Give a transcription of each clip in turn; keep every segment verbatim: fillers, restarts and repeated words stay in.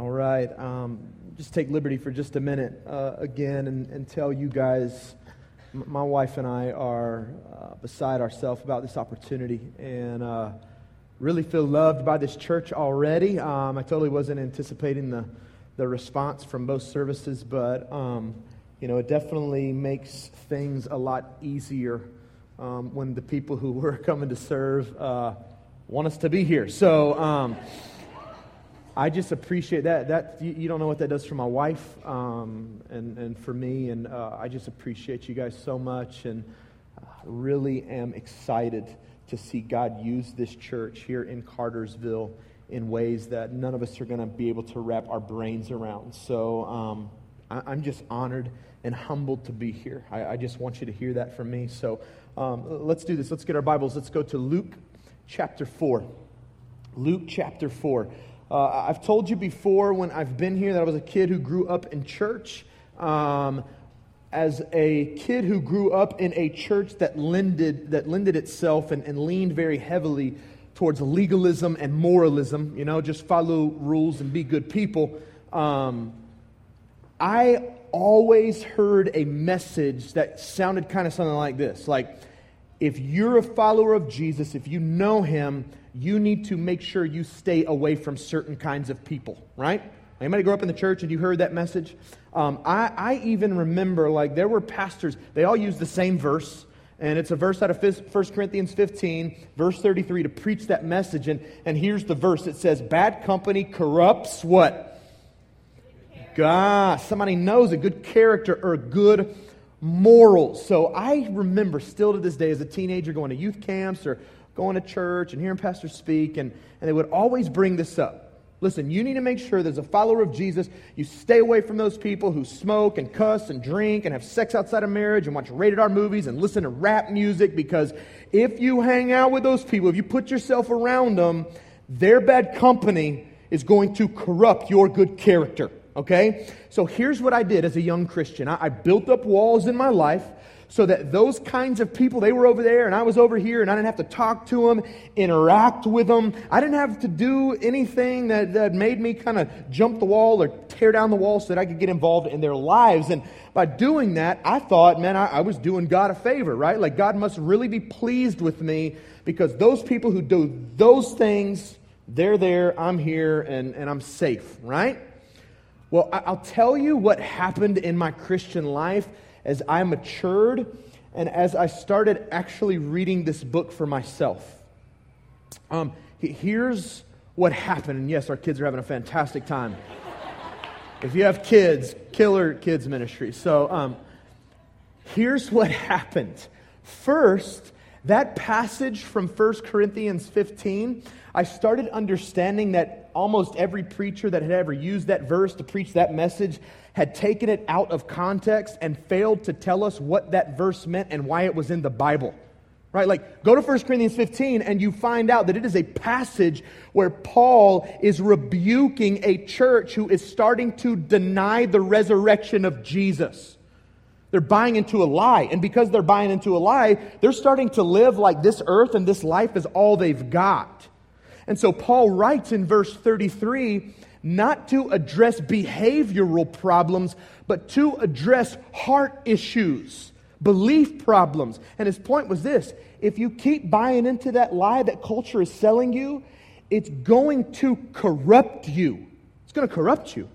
All right. Um, just take liberty for just a minute uh, again and, and tell you guys, m- my wife and I are uh, beside ourselves about this opportunity, and uh, really feel loved by this church already. Um, I totally wasn't anticipating the, the response from both services, but um, you know, it definitely makes things a lot easier um, when the people who were coming to serve uh, want us to be here. So. Um, I just appreciate that. That you, you don't know what that does for my wife um, and, and for me, and uh, I just appreciate you guys so much, and uh, really am excited to see God use this church here in Cartersville in ways that none of us are going to be able to wrap our brains around. So um, I, I'm just honored and humbled to be here. I, I just want you to hear that from me. So um, let's do this. Let's get our Bibles. Let's go to Luke chapter four. Luke chapter four. Uh, I've told you before when I've been here that I was a kid who grew up in church. Um, as a kid who grew up in a church that lended that lended itself and, and leaned very heavily towards legalism and moralism, you know, just follow rules and be good people, um, I always heard a message that sounded kind of something like this. Like, if you're a follower of Jesus, if you know him, you need to make sure you stay away from certain kinds of people, right? Anybody grow up in the church and you heard that message? Um, I, I even remember, like, there were pastors, they all used the same verse, and it's a verse out of First Corinthians fifteen, verse thirty-three, to preach that message, and, and here's the verse. It says, bad company corrupts what? God, somebody knows a good character or good morals. So I remember still to this day as a teenager going to youth camps or going to church and hearing pastors speak, and, and they would always bring this up. Listen, you need to make sure that as a follower of Jesus, you stay away from those people who smoke and cuss and drink and have sex outside of marriage and watch rated R movies and listen to rap music, because if you hang out with those people, if you put yourself around them, their bad company is going to corrupt your good character, okay? So here's what I did as a young Christian. I, I built up walls in my life so that those kinds of people, they were over there and I was over here, and I didn't have to talk to them, interact with them. I didn't have to do anything that, that made me kind of jump the wall or tear down the wall so that I could get involved in their lives. And by doing that, I thought, man, I, I was doing God a favor, right? Like, God must really be pleased with me, because those people who do those things, they're there, I'm here, and, and I'm safe, right? Well, I, I'll tell you what happened in my Christian life as I matured and as I started actually reading this book for myself. Um, here's what happened. And yes, our kids are having a fantastic time. If you have kids, killer kids ministry. So um, here's what happened. First, that passage from First Corinthians fifteen, I started understanding that almost every preacher that had ever used that verse to preach that message had taken it out of context and failed to tell us what that verse meant and why it was in the Bible. Right? Like, go to First Corinthians fifteen and you find out that it is a passage where Paul is rebuking a church who is starting to deny the resurrection of Jesus. They're buying into a lie. And because they're buying into a lie, they're starting to live like this earth and this life is all they've got. And so Paul writes in verse thirty-three, not to address behavioral problems, but to address heart issues, belief problems. And his point was this: if you keep buying into that lie that culture is selling you, it's going to corrupt you. It's going to corrupt you.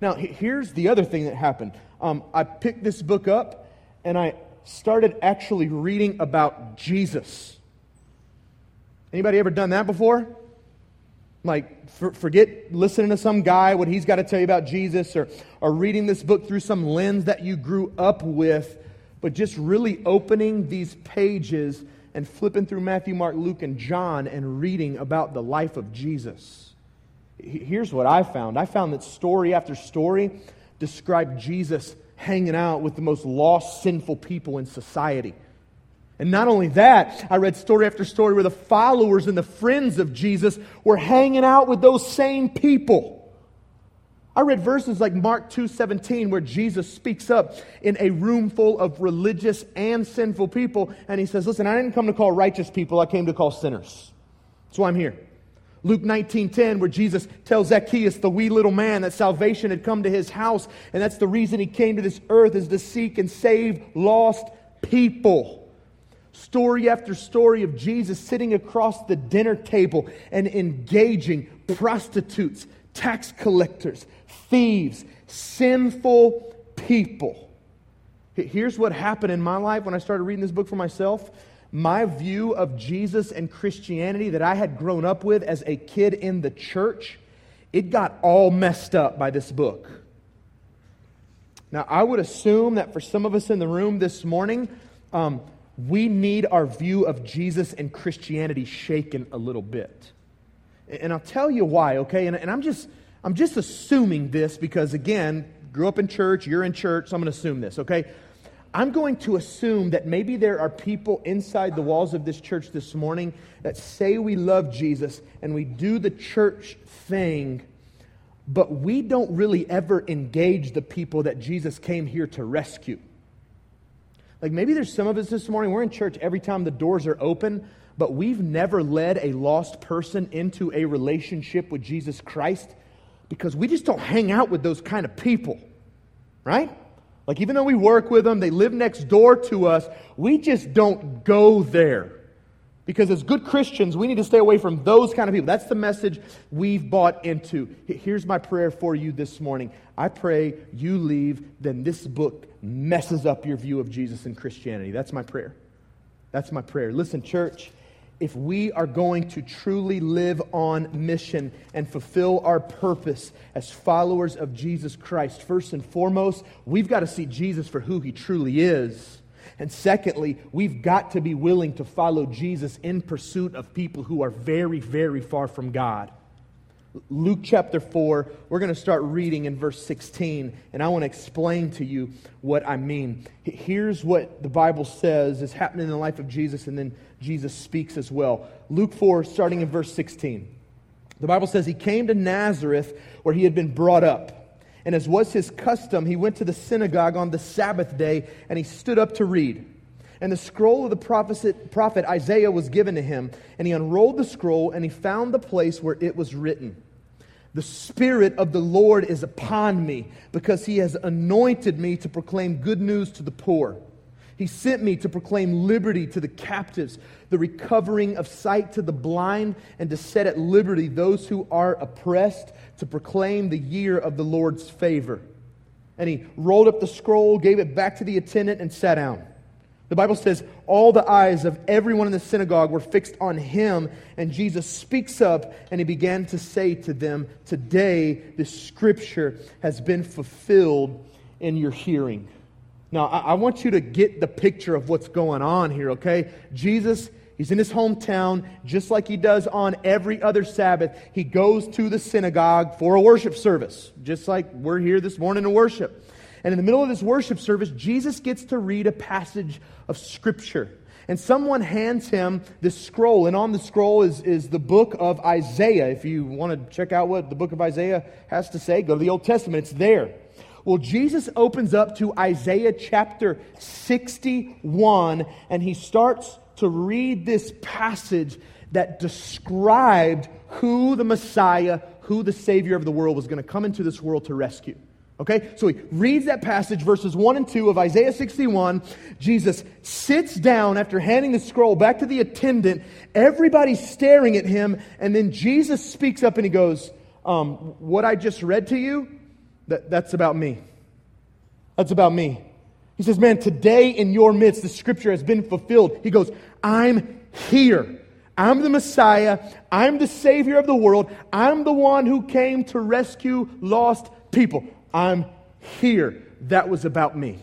Now, here's the other thing that happened. Um, I picked this book up and I started actually reading about Jesus. Anybody ever done that before? Like, for, forget listening to some guy, what he's got to tell you about Jesus, or, or reading this book through some lens that you grew up with, but just really opening these pages and flipping through Matthew, Mark, Luke, and John and reading about the life of Jesus. Here's what I found. I found that story after story described Jesus hanging out with the most lost, sinful people in society. And not only that, I read story after story where the followers and the friends of Jesus were hanging out with those same people. I read verses like Mark two seventeen, where Jesus speaks up in a room full of religious and sinful people, and he says, listen, I didn't come to call righteous people, I came to call sinners. That's why I'm here. Luke nineteen ten, where Jesus tells Zacchaeus, the wee little man, that salvation had come to his house. And that's the reason he came to this earth, is to seek and save lost people. Story after story of Jesus sitting across the dinner table and engaging prostitutes, tax collectors, thieves, sinful people. Here's what happened in my life when I started reading this book for myself. My view of Jesus and Christianity that I had grown up with as a kid in the church, it got all messed up by this book. Now, I would assume that for some of us in the room this morning, um, we need our view of Jesus and Christianity shaken a little bit. And I'll tell you why, okay? And, and I'm just I'm just assuming this because, again, grew up in church, you're in church, so I'm going to assume this, okay? I'm going to assume that maybe there are people inside the walls of this church this morning that say we love Jesus and we do the church thing, but we don't really ever engage the people that Jesus came here to rescue. Like maybe there's some of us this morning, we're in church every time the doors are open, but we've never led a lost person into a relationship with Jesus Christ because we just don't hang out with those kind of people, right? Like, even though we work with them, they live next door to us, we just don't go there. Because as good Christians, we need to stay away from those kind of people. That's the message we've bought into. Here's my prayer for you this morning. I pray you leave, then this book messes up your view of Jesus and Christianity. That's my prayer. That's my prayer. Listen, church, if we are going to truly live on mission and fulfill our purpose as followers of Jesus Christ, first and foremost, we've got to see Jesus for who He truly is. And secondly, we've got to be willing to follow Jesus in pursuit of people who are very, very far from God. Luke chapter four, we're going to start reading in verse sixteen, and I want to explain to you what I mean. Here's what the Bible says is happening in the life of Jesus, and then Jesus speaks as well. Luke four, starting in verse sixteen. The Bible says, He came to Nazareth, where He had been brought up, and as was His custom, He went to the synagogue on the Sabbath day, and He stood up to read. And the scroll of the prophet, prophet Isaiah was given to him. And he unrolled the scroll and he found the place where it was written, "The Spirit of the Lord is upon me, because He has anointed me to proclaim good news to the poor. He sent me to proclaim liberty to the captives, the recovering of sight to the blind, and to set at liberty those who are oppressed, to proclaim the year of the Lord's favor." And he rolled up the scroll, gave it back to the attendant, and sat down. The Bible says all the eyes of everyone in the synagogue were fixed on Him, and Jesus speaks up and He began to say to them, "Today this Scripture has been fulfilled in your hearing." Now, I, I want you to get the picture of what's going on here, okay? Jesus, He's in His hometown, just like He does on every other Sabbath. He goes to the synagogue for a worship service, just like we're here this morning to worship. And in the middle of this worship service, Jesus gets to read a passage of Scripture. And someone hands Him this scroll. And on the scroll is, is the book of Isaiah. If you want to check out what the book of Isaiah has to say, go to the Old Testament. It's there. Well, Jesus opens up to Isaiah chapter sixty-one. And He starts to read this passage that described who the Messiah, who the Savior of the world was going to come into this world to rescue. Okay, so He reads that passage, verses one and two of Isaiah sixty-one. Jesus sits down after handing the scroll back to the attendant. Everybody's staring at Him. And then Jesus speaks up and He goes, um, what I just read to you, that, that's about me. That's about me. He says, man, today in your midst, the Scripture has been fulfilled. He goes, I'm here. I'm the Messiah. I'm the Savior of the world. I'm the one who came to rescue lost people. I'm here. That was about me.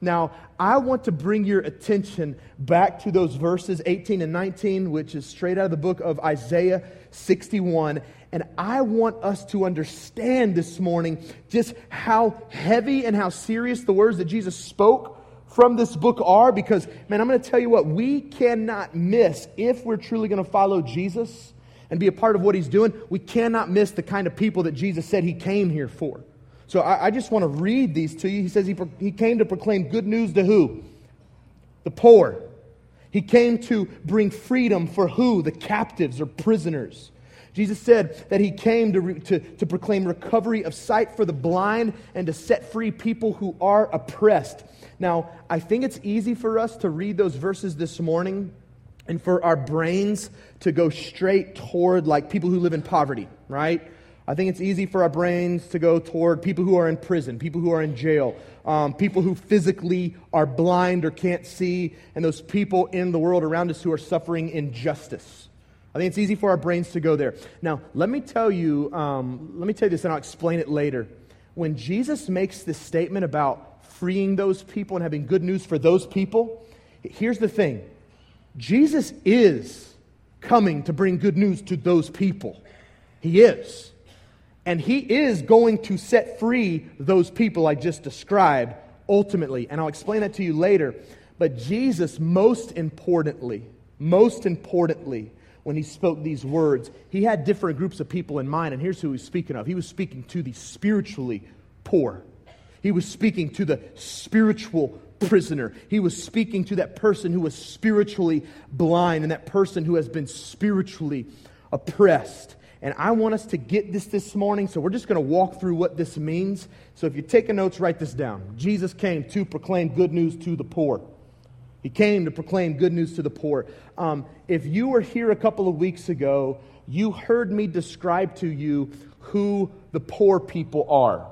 Now, I want to bring your attention back to those verses eighteen and nineteen, which is straight out of the book of Isaiah sixty-one. And I want us to understand this morning just how heavy and how serious the words that Jesus spoke from this book are. Because, man, I'm going to tell you what, we cannot miss, if we're truly going to follow Jesus and be a part of what He's doing, we cannot miss the kind of people that Jesus said He came here for. So I, I just want to read these to you. He says he, pro- he came to proclaim good news to who? The poor. He came to bring freedom for who? The captives or prisoners. Jesus said that he came to, re- to, to proclaim recovery of sight for the blind and to set free people who are oppressed. Now, I think it's easy for us to read those verses this morning and for our brains to go straight toward like people who live in poverty, right? I think it's easy for our brains to go toward people who are in prison, people who are in jail, um, people who physically are blind or can't see, and those people in the world around us who are suffering injustice. I think it's easy for our brains to go there. Now, let me tell you, um, let me tell you this, and I'll explain it later. When Jesus makes this statement about freeing those people and having good news for those people, here's the thing. Jesus is coming to bring good news to those people. He is. And he is going to set free those people I just described, ultimately. And I'll explain that to you later. But Jesus, most importantly, most importantly, when he spoke these words, he had different groups of people in mind. And here's who he was speaking of. He was speaking to the spiritually poor. He was speaking to the spiritual prisoner. He was speaking to that person who was spiritually blind and that person who has been spiritually oppressed. And I want us to get this this morning, so we're just going to walk through what this means. So if you're taking notes, write this down. Jesus came to proclaim good news to the poor. He came to proclaim good news to the poor. Um, if you were here a couple of weeks ago, you heard me describe to you who the poor people are.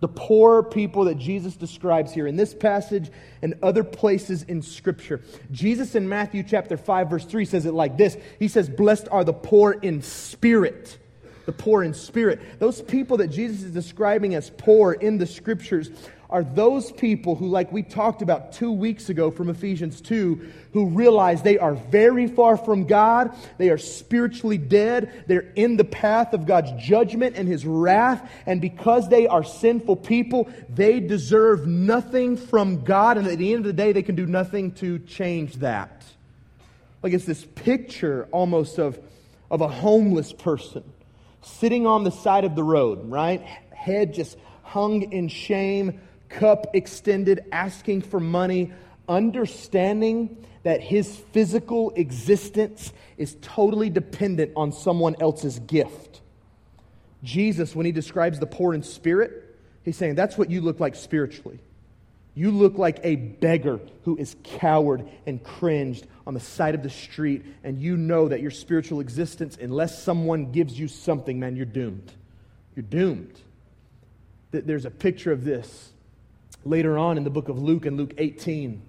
The poor people that Jesus describes here in this passage and other places in Scripture. Jesus in Matthew chapter five verse three says it like this. He says, blessed are the poor in spirit. The poor in spirit. Those people that Jesus is describing as poor in the Scriptures are those people who, like we talked about two weeks ago from Ephesians two, who realize they are very far from God, they are spiritually dead, they're in the path of God's judgment and His wrath, and because they are sinful people, they deserve nothing from God, and at the end of the day, they can do nothing to change that. Like it's this picture almost of, of a homeless person sitting on the side of the road, right? Head just hung in shame, cup extended, asking for money, understanding that his physical existence is totally dependent on someone else's gift. Jesus, when he describes the poor in spirit, he's saying that's what you look like spiritually. You look like a beggar who is cowered and cringed on the side of the street, and you know that your spiritual existence, unless someone gives you something, man, you're doomed. You're doomed. There's a picture of this later on in the book of Luke, in Luke eighteen,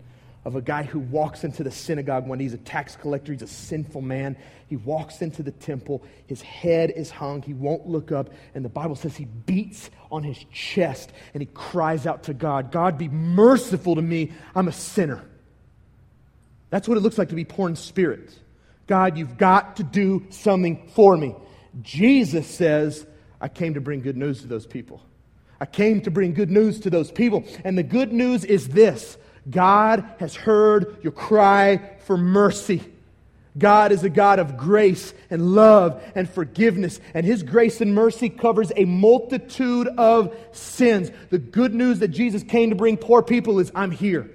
of a guy who walks into the synagogue when he's a tax collector. He's a sinful man. He walks into the temple. His head is hung. He won't look up. And the Bible says he beats on his chest and he cries out to God, God, be merciful to me. I'm a sinner. That's what it looks like to be poor in spirit. God, you've got to do something for me. Jesus says, I came to bring good news to those people. I came to bring good news to those people. And the good news is this. God has heard your cry for mercy. God is a God of grace and love and forgiveness. And His grace and mercy covers a multitude of sins. The good news that Jesus came to bring poor people is, I'm here.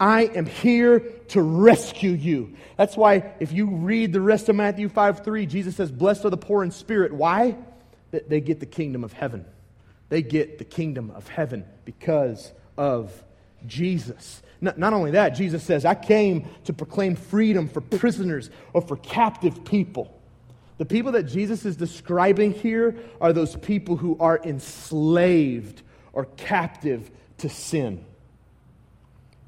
I am here to rescue you. That's why if you read the rest of Matthew five three, Jesus says, blessed are the poor in spirit. Why? That they get the kingdom of heaven. They get the kingdom of heaven because of Jesus. Not, not only that, Jesus says, I came to proclaim freedom for prisoners or for captive people. The people that Jesus is describing here are those people who are enslaved or captive to sin.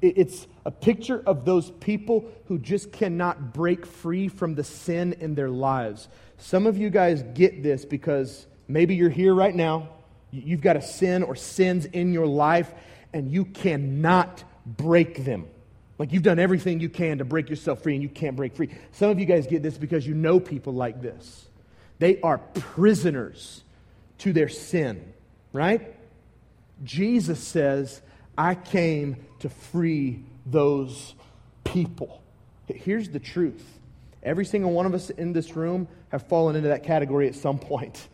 It, it's a picture of those people who just cannot break free from the sin in their lives. Some of you guys get this because maybe you're here right now. You've got a sin or sins in your life, and you cannot break them. Like you've done everything you can to break yourself free, and you can't break free. Some of you guys get this because you know people like this. They are prisoners to their sin, right? Jesus says, I came to free those people. Here's the truth. Every single one of us in this room have fallen into that category at some point.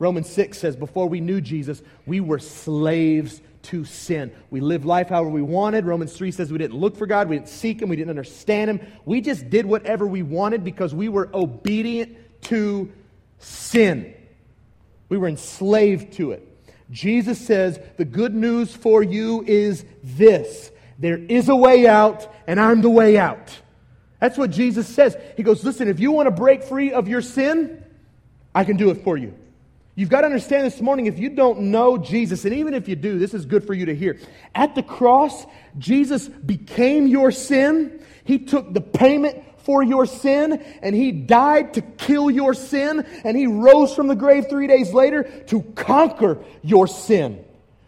Romans six says, before we knew Jesus, we were slaves to sin. We lived life however we wanted. Romans three says we didn't look for God, we didn't seek Him, we didn't understand Him. We just did whatever we wanted because we were obedient to sin. We were enslaved to it. Jesus says, the good news for you is this. There is a way out, and I'm the way out. That's what Jesus says. He goes, listen, if you want to break free of your sin, I can do it for you. You've got to understand this morning, if you don't know Jesus, and even if you do, this is good for you to hear. At the cross, Jesus became your sin. He took the payment for your sin, and He died to kill your sin, and He rose from the grave three days later to conquer your sin.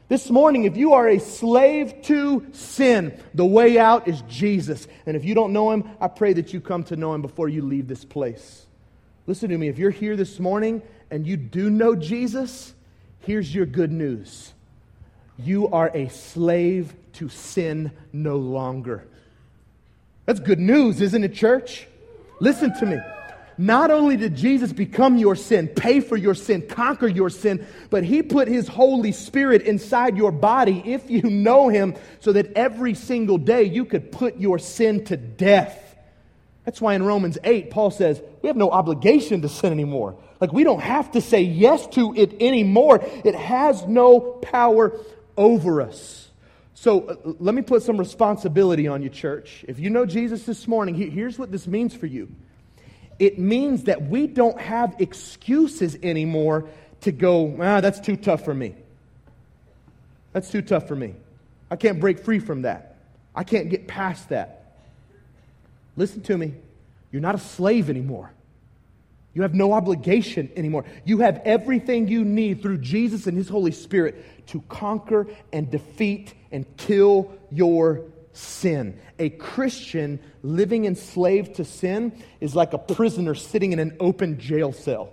This morning, if you are a slave to sin, the way out is Jesus. And if you don't know Him, I pray that you come to know Him before you leave this place. Listen to me, if you're here this morning and you do know Jesus, here's your good news. You are a slave to sin no longer. That's good news, isn't it, church? Listen to me. Not only did Jesus become your sin, pay for your sin, conquer your sin, but He put His Holy Spirit inside your body, if you know Him, so that every single day you could put your sin to death. That's why in Romans eight, Paul says, we have no obligation to sin anymore. Like, we don't have to say yes to it anymore. It has no power over us. So uh, let me put some responsibility on you, church. If you know Jesus this morning, he, here's what this means for you. It means that we don't have excuses anymore to go, ah, that's too tough for me. That's too tough for me. I can't break free from that. I can't get past that. Listen to me. You're not a slave anymore. You have no obligation anymore. You have everything you need through Jesus and His Holy Spirit to conquer and defeat and kill your sin. A Christian living enslaved to sin is like a prisoner sitting in an open jail cell.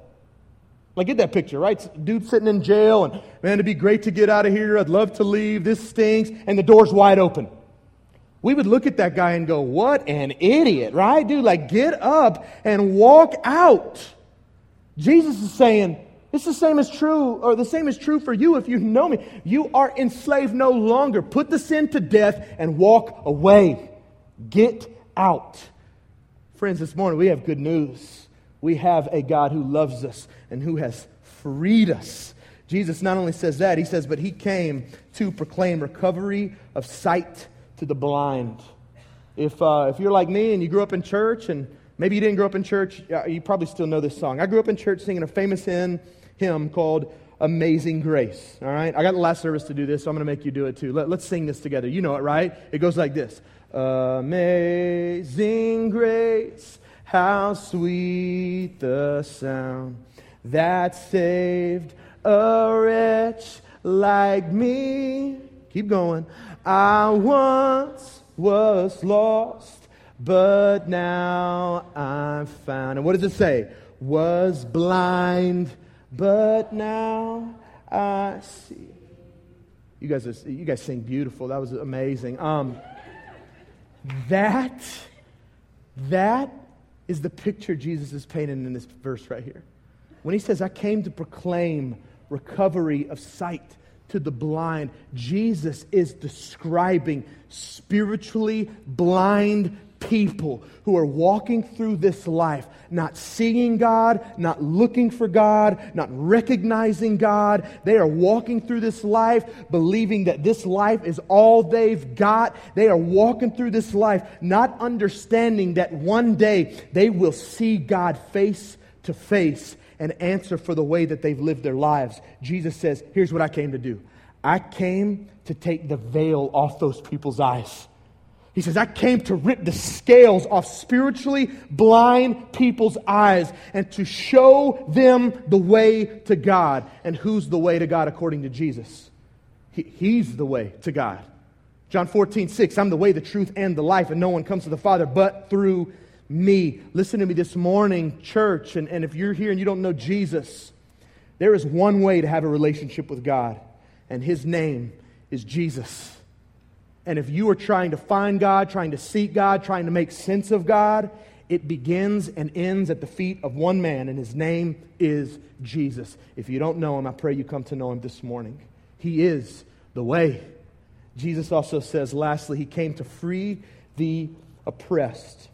Like, get that picture, right? Dude sitting in jail, and man, it'd be great to get out of here. I'd love to leave. This stinks. And the door's wide open. We would look at that guy and go, what an idiot, right? Dude, like, get up and walk out. Jesus is saying, it's the same as true, or the same is true for you if you know me. You are enslaved no longer. Put the sin to death and walk away. Get out. Friends, this morning we have good news. We have a God who loves us and who has freed us. Jesus not only says that, He says, but He came to proclaim recovery of sight to the blind. If uh, if you're like me and you grew up in church, and maybe you didn't grow up in church, you probably still know this song. I grew up in church singing a famous hymn hymn called Amazing Grace. All right? I got the last service to do this, so I'm going to make you do it too. Let, let's sing this together. You know it, right? It goes like this. Amazing grace, how sweet the sound that saved a wretch like me. Keep going. I once was lost, but now I'm found. And what does it say? Was blind, but now I see. You guys, are, you guys sing beautiful. That was amazing. Um, that, that is the picture Jesus is painting in this verse right here. When He says, I came to proclaim recovery of sight to the blind, Jesus is describing spiritually blind people who are walking through this life, not seeing God, not looking for God, not recognizing God. They are walking through this life believing that this life is all they've got. They are walking through this life not understanding that one day they will see God face to face and answer for the way that they've lived their lives. Jesus says, here's what I came to do. I came to take the veil off those people's eyes. He says, I came to rip the scales off spiritually blind people's eyes and to show them the way to God. And who's the way to God according to Jesus? He, he's the way to God. John fourteen six, I'm the way, the truth, and the life, and no one comes to the Father but through me. Listen to me this morning, church, and, and if you're here and you don't know Jesus, there is one way to have a relationship with God, and His name is Jesus. And if you are trying to find God, trying to seek God, trying to make sense of God, it begins and ends at the feet of one man, and His name is Jesus. If you don't know Him, I pray you come to know Him this morning. He is the way. Jesus also says, lastly, He came to free the oppressed.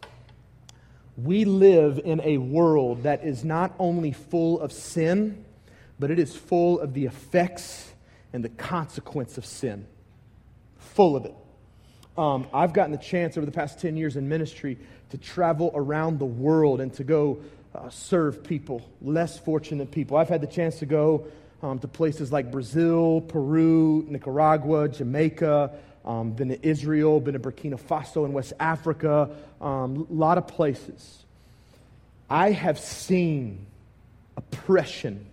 We live in a world that is not only full of sin, but it is full of the effects and the consequence of sin. Full of it. Um, I've gotten the chance over the past ten years in ministry to travel around the world and to go uh, serve people, less fortunate people. I've had the chance to go um, to places like Brazil, Peru, Nicaragua, Jamaica, um, been to Israel, been to Burkina Faso in West Africa, a um, lot of places. I have seen oppression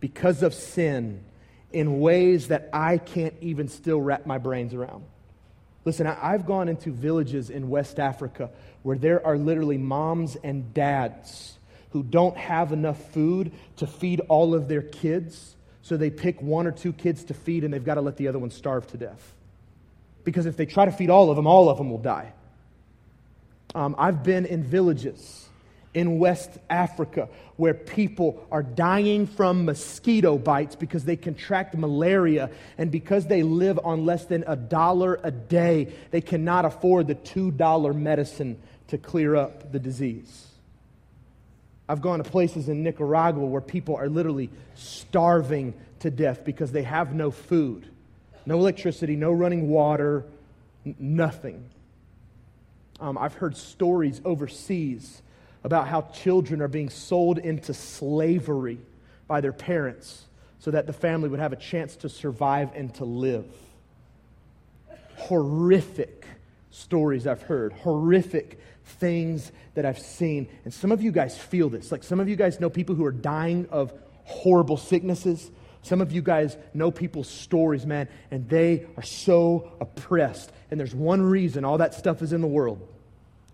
because of sin in ways that I can't even still wrap my brains around. Listen, I've gone into villages in West Africa where there are literally moms and dads who don't have enough food to feed all of their kids, so they pick one or two kids to feed and they've got to let the other one starve to death. Because if they try to feed all of them, all of them will die. Um, I've been in villages in West Africa where people are dying from mosquito bites because they contract malaria, and because they live on less than a dollar a day, they cannot afford the two dollar medicine to clear up the disease. I've gone to places in Nicaragua where people are literally starving to death because they have no food, no electricity, no running water, n- nothing. Um, I've heard stories overseas about how children are being sold into slavery by their parents so that the family would have a chance to survive and to live. Horrific stories I've heard, horrific things that I've seen. And some of you guys feel this. Like, some of you guys know people who are dying of horrible sicknesses. Some of you guys know people's stories, man, and they are so oppressed. And there's one reason all that stuff is in the world.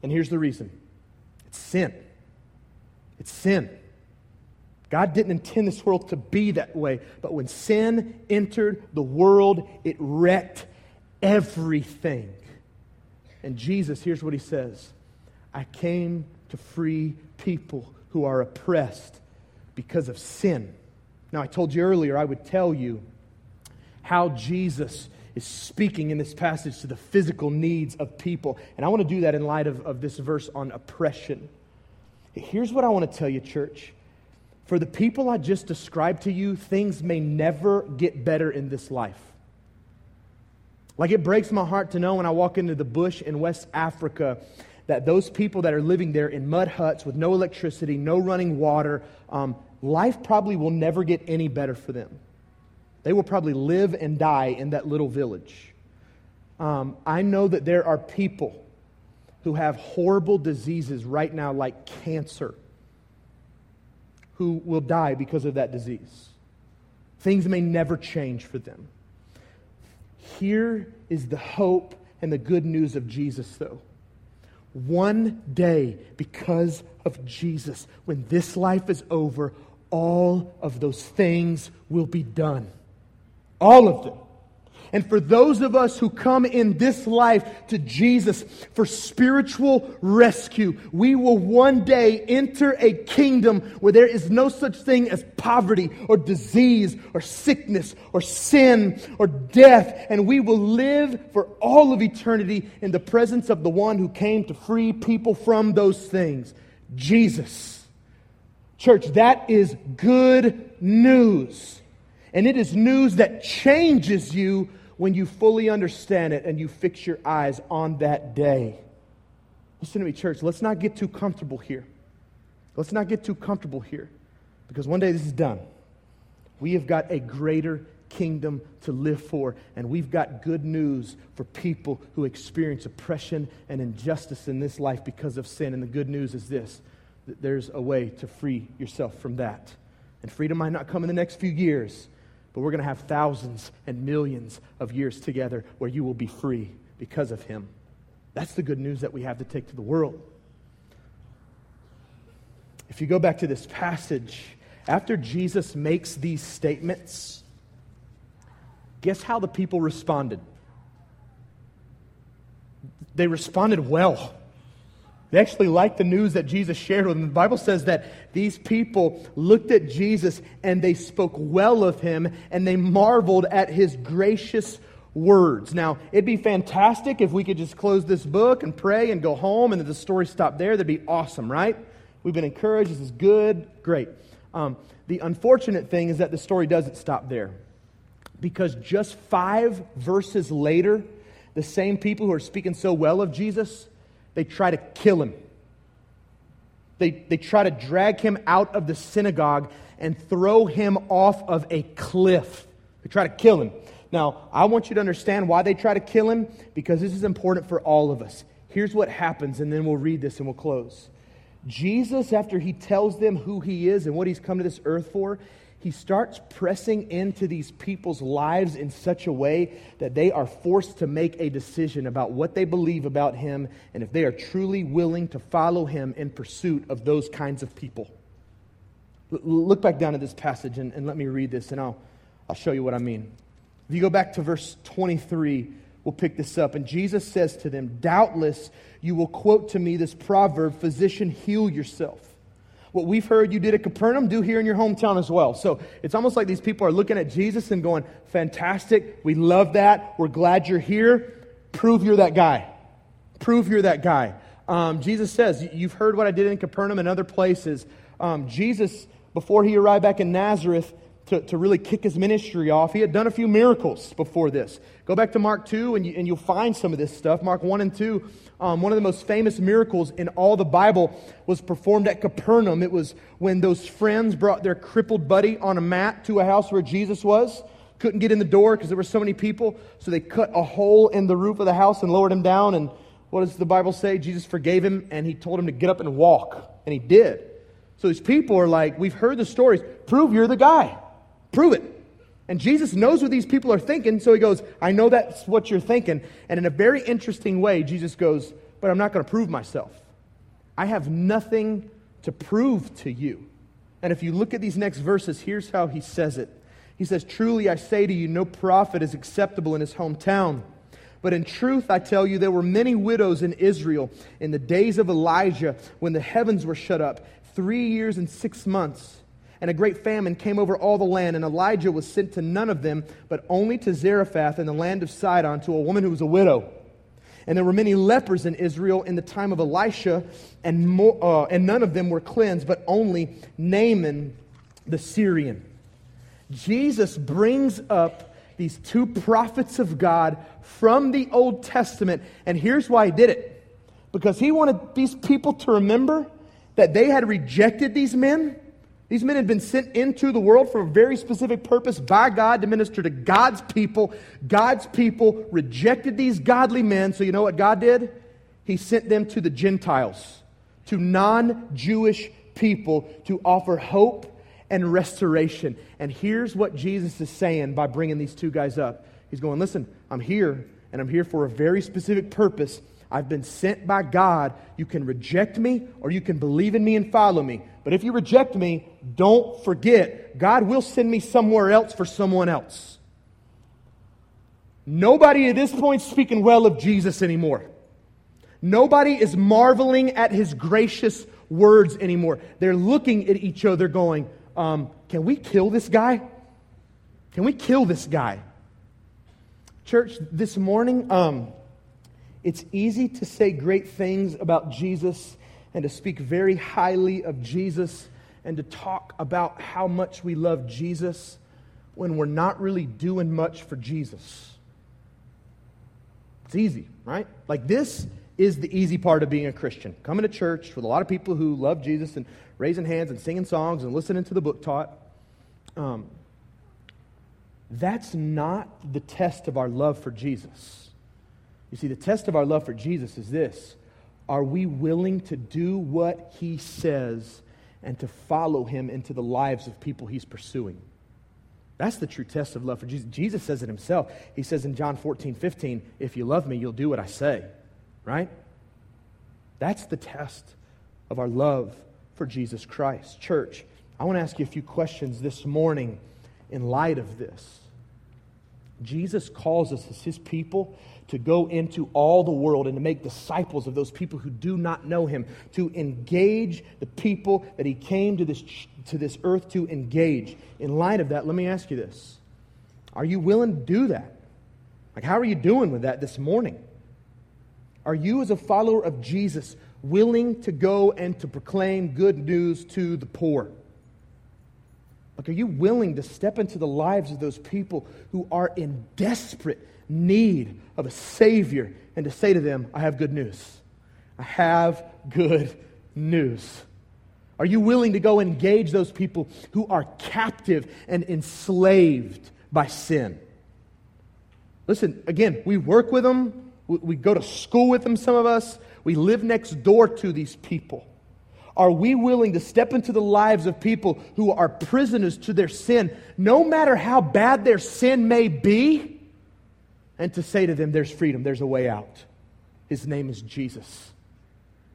And here's the reason. It's sin. It's sin. God didn't intend this world to be that way, but when sin entered the world, it wrecked everything. And Jesus, here's what he says: I came to free people who are oppressed because of sin. Now, I told you earlier, I would tell you how Jesus is speaking in this passage to the physical needs of people. And I want to do that in light of, of this verse on oppression. Here's what I want to tell you, church. For the people I just described to you, things may never get better in this life. Like, it breaks my heart to know when I walk into the bush in West Africa that those people that are living there in mud huts with no electricity, no running water, um, life probably will never get any better for them. They will probably live and die in that little village. Um, I know that there are people who have horrible diseases right now, like cancer, who will die because of that disease. Things may never change for them. Here is the hope and the good news of Jesus, though. One day, because of Jesus, when this life is over, all of those things will be done. All of them. And for those of us who come in this life to Jesus for spiritual rescue, we will one day enter a kingdom where there is no such thing as poverty or disease or sickness or sin or death. And we will live for all of eternity in the presence of the one who came to free people from those things, Jesus. Church, that is good news. And it is news that changes you when you fully understand it and you fix your eyes on that day. Listen to me, church. Let's not get too comfortable here. Let's not get too comfortable here. Because one day this is done. We have got a greater kingdom to live for. And we've got good news for people who experience oppression and injustice in this life because of sin. And the good news is this: that there's a way to free yourself from that. And freedom might not come in the next few years, but we're going to have thousands and millions of years together where you will be free because of Him. That's the good news that we have to take to the world. If you go back to this passage, after Jesus makes these statements, guess how the people responded? They responded well. They actually liked the news that Jesus shared with them. The Bible says that these people looked at Jesus and they spoke well of Him and they marveled at His gracious words. Now, it'd be fantastic if we could just close this book and pray and go home and that the story stopped there. That'd be awesome, right? We've been encouraged. This is good. Great. Um, the unfortunate thing is that the story doesn't stop there, because just five verses later, the same people who are speaking so well of Jesus, they try to kill him. They, they try to drag him out of the synagogue and throw him off of a cliff. They try to kill him. Now, I want you to understand why they try to kill him, because this is important for all of us. Here's what happens, and then we'll read this and we'll close. Jesus, after he tells them who he is and what he's come to this earth for, he starts pressing into these people's lives in such a way that they are forced to make a decision about what they believe about him and if they are truly willing to follow him in pursuit of those kinds of people. Look back down at this passage and, and let me read this, and I'll, I'll show you what I mean. If you go back to verse twenty-three, we'll pick this up. And Jesus says to them, "Doubtless you will quote to me this proverb, 'Physician, heal yourself. What we've heard you did at Capernaum, do here in your hometown as well.'" So it's almost like these people are looking at Jesus and going, "Fantastic, we love that, we're glad you're here. Prove you're that guy. Prove you're that guy. Um, Jesus says, "You've heard what I did in Capernaum and other places." Um, Jesus, before he arrived back in Nazareth, To, to really kick his ministry off, he had done a few miracles before this. Go back to Mark two and, you, and you'll find some of this stuff. Mark one and two, um, one of the most famous miracles in all the Bible was performed at Capernaum. It was when those friends brought their crippled buddy on a mat to a house where Jesus was. Couldn't get in the door because there were so many people, so they cut a hole in the roof of the house and lowered him down. And what does the Bible say? Jesus forgave him and he told him to get up and walk. And he did. So these people are like, "We've heard the stories. Prove you're the guy. Prove it." And Jesus knows what these people are thinking, so he goes, "I know that's what you're thinking." And in a very interesting way, Jesus goes, "But I'm not going to prove myself. I have nothing to prove to you." And if you look at these next verses, here's how he says it. He says, "Truly I say to you, no prophet is acceptable in his hometown. But in truth, I tell you, there were many widows in Israel in the days of Elijah, when the heavens were shut up, three years and six months. And a great famine came over all the land, and Elijah was sent to none of them, but only to Zarephath in the land of Sidon, to a woman who was a widow. And there were many lepers in Israel in the time of Elisha, and more, uh, and none of them were cleansed, but only Naaman the Syrian." Jesus brings up these two prophets of God from the Old Testament, and here's why he did it. Because he wanted these people to remember that they had rejected these men. These men had been sent into the world for a very specific purpose by God to minister to God's people. God's people rejected these godly men. So you know what God did? He sent them to the Gentiles, to non-Jewish people, to offer hope and restoration. And here's what Jesus is saying by bringing these two guys up. He's going, "Listen, I'm here, and I'm here for a very specific purpose. I've been sent by God. You can reject me, or you can believe in me and follow me. But if you reject me, don't forget, God will send me somewhere else for someone else." Nobody at this point is speaking well of Jesus anymore. Nobody is marveling at his gracious words anymore. They're looking at each other going, um, can we kill this guy? Can we kill this guy? Church, this morning, um, it's easy to say great things about Jesus and to speak very highly of Jesus and to talk about how much we love Jesus when we're not really doing much for Jesus. It's easy, right? Like, this is the easy part of being a Christian. Coming to church with a lot of people who love Jesus and raising hands and singing songs and listening to the book taught. Um, that's not the test of our love for Jesus. You see, the test of our love for Jesus is this. Are we willing to do what he says and to follow him into the lives of people he's pursuing? That's the true test of love for Jesus. Jesus says it himself. He says in John fourteen fifteen, "If you love me, you'll do what I say." Right? That's the test of our love for Jesus Christ. Church, I want to ask you a few questions this morning in light of this. Jesus calls us as his people to go into all the world and to make disciples of those people who do not know him, to engage the people that he came to this to this earth to engage. In light of that, let me ask you this. Are you willing to do that? Like, how are you doing with that this morning? Are you, as a follower of Jesus, willing to go and to proclaim good news to the poor? Like, are you willing to step into the lives of those people who are in desperate need of a Savior and to say to them, I have good news. I have good news. Are you willing to go engage those people who are captive and enslaved by sin? Listen, again, we work with them. We go to school with them, some of us. We live next door to these people. Are we willing to step into the lives of people who are prisoners to their sin, no matter how bad their sin may be, and to say to them, there's freedom, there's a way out. His name is Jesus.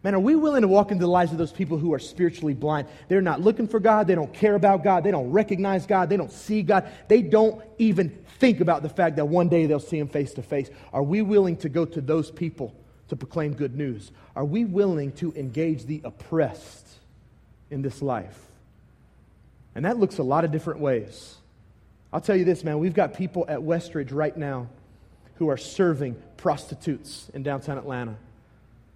Man, are we willing to walk into the lives of those people who are spiritually blind? They're not looking for God. They don't care about God. They don't recognize God. They don't see God. They don't even think about the fact that one day they'll see Him face to face. Are we willing to go to those people to proclaim good news? Are we willing to engage the oppressed in this life? And that looks a lot of different ways. I'll tell you this, man. We've got people at Westridge right now who are serving prostitutes in downtown Atlanta.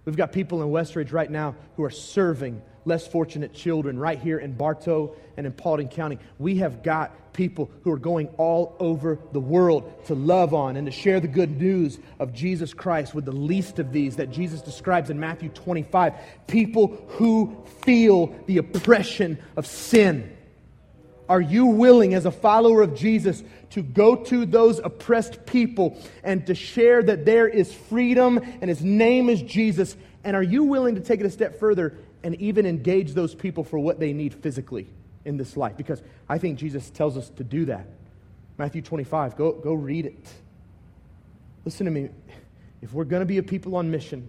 We've got people in Westridge right now who are serving less fortunate children right here in Bartow and in Paulding County. We have got people who are going all over the world to love on and to share the good news of Jesus Christ with the least of these that Jesus describes in Matthew twenty-five. People who feel the oppression of sin. Are you willing, as a follower of Jesus, to go to those oppressed people and to share that there is freedom and His name is Jesus? And are you willing to take it a step further and even engage those people for what they need physically in this life? Because I think Jesus tells us to do that. Matthew twenty-five, go, go read it. Listen to me. If we're going to be a people on mission,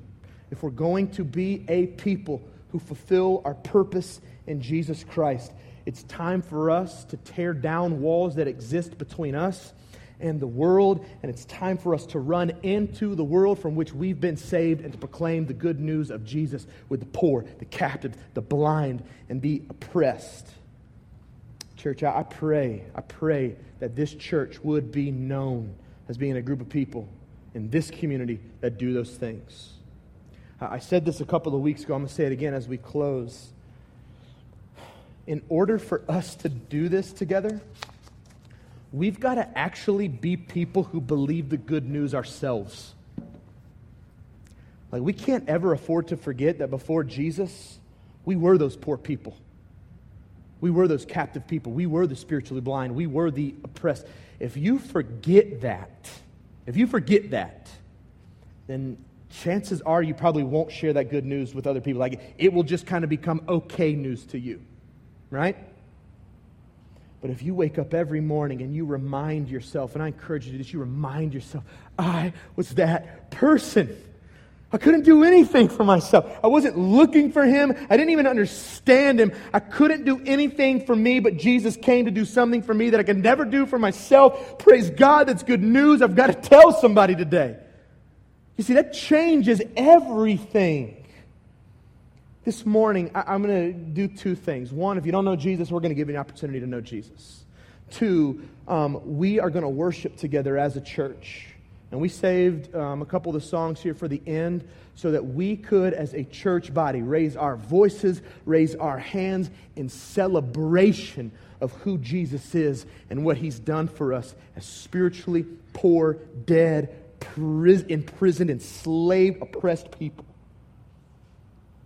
if we're going to be a people who fulfill our purpose in Jesus Christ, it's time for us to tear down walls that exist between us and the world, and it's time for us to run into the world from which we've been saved and to proclaim the good news of Jesus with the poor, the captive, the blind, and the oppressed. Church, I pray, I pray that this church would be known as being a group of people in this community that do those things. I said this a couple of weeks ago. I'm going to say it again as we close. In order for us to do this together, we've got to actually be people who believe the good news ourselves. Like, we can't ever afford to forget that before Jesus, we were those poor people. We were those captive people. We were the spiritually blind. We were the oppressed. If you forget that, if you forget that, then chances are you probably won't share that good news with other people. Like, it will just kind of become okay news to you. Right? But if you wake up every morning and you remind yourself, and I encourage you to do this, you remind yourself, I was that person. I couldn't do anything for myself. I wasn't looking for Him. I didn't even understand Him. I couldn't do anything for me, but Jesus came to do something for me that I could never do for myself. Praise God, that's good news. I've got to tell somebody today. You see, that changes everything. This morning, I, I'm going to do two things. One, if you don't know Jesus, we're going to give you an opportunity to know Jesus. Two, um, we are going to worship together as a church. And we saved um, a couple of the songs here for the end so that we could, as a church body, raise our voices, raise our hands in celebration of who Jesus is and what He's done for us as spiritually poor, dead, pris- imprisoned, enslaved, oppressed people.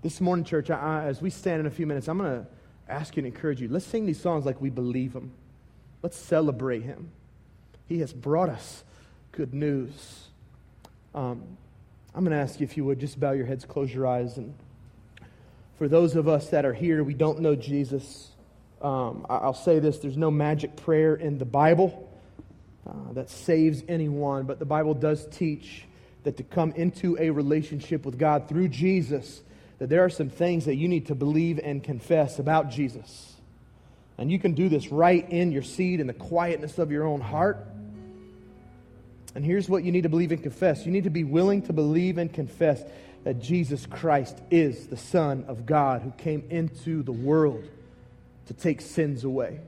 This morning, church, I, as we stand in a few minutes, I'm going to ask you and encourage you. Let's sing these songs like we believe Him. Let's celebrate Him. He has brought us good news. Um, I'm going to ask you, if you would, just bow your heads, close your eyes. And for those of us that are here, we don't know Jesus, um, I, I'll say this. There's no magic prayer in the Bible uh, that saves anyone. But the Bible does teach that to come into a relationship with God through Jesus, that there are some things that you need to believe and confess about Jesus. And you can do this right in your seat, in the quietness of your own heart. And here's what you need to believe and confess. You need to be willing to believe and confess that Jesus Christ is the Son of God who came into the world to take sins away.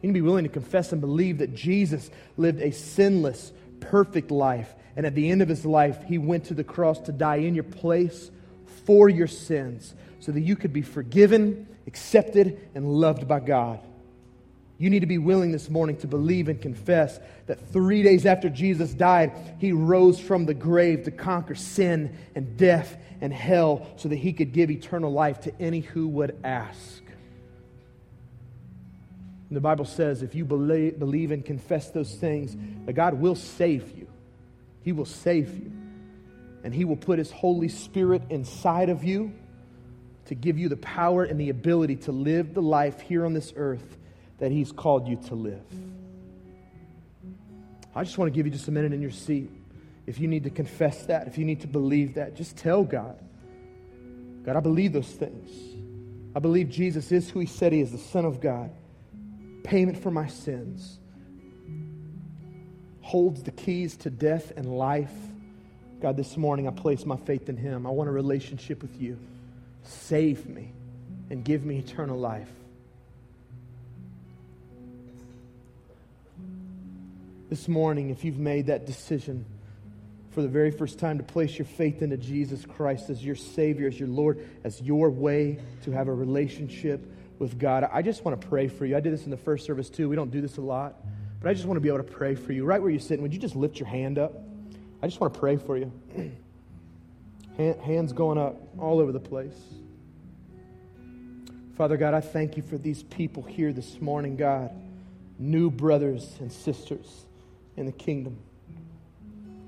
You need to be willing to confess and believe that Jesus lived a sinless, perfect life. And at the end of his life, he went to the cross to die in your place for your sins so that you could be forgiven, accepted, and loved by God. You need to be willing this morning to believe and confess that three days after Jesus died, he rose from the grave to conquer sin and death and hell so that he could give eternal life to any who would ask. And the Bible says if you believe, believe and confess those things, that God will save you. He will save you. And he will put his Holy Spirit inside of you to give you the power and the ability to live the life here on this earth that he's called you to live. I just want to give you just a minute in your seat. If you need to confess that, if you need to believe that, just tell God, God, I believe those things. I believe Jesus is who he said he is, the Son of God. Payment for my sins, holds the keys to death and life. God, this morning I place my faith in him. I want a relationship with you. Save me and give me eternal life. This morning, if you've made that decision for the very first time to place your faith into Jesus Christ as your Savior, as your Lord, as your way to have a relationship with God, I just want to pray for you. I did this in the first service too. We don't do this a lot, but I just want to be able to pray for you. Right where you're sitting, would you just lift your hand up? I just want to pray for you. Hands going up all over the place. Father God, I thank you for these people here this morning, God. New brothers and sisters in the kingdom.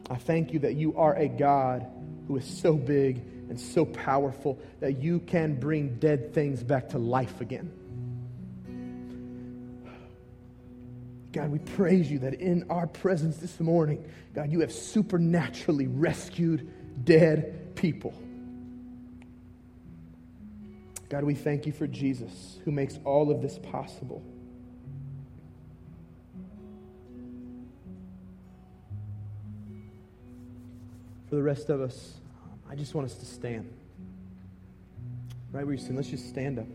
I thank you that you are a God who is so big and so powerful that you can bring dead things back to life again. God, we praise you that in our presence this morning, God, you have supernaturally rescued dead people. God, we thank you for Jesus who makes all of this possible. For the rest of us, I just want us to stand. Right where you're sitting, let's just stand up.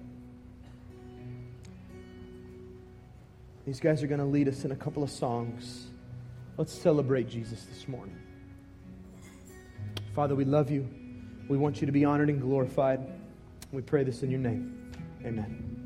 These guys are going to lead us in a couple of songs. Let's celebrate Jesus this morning. Father, we love you. We want you to be honored and glorified. We pray this in your name. Amen.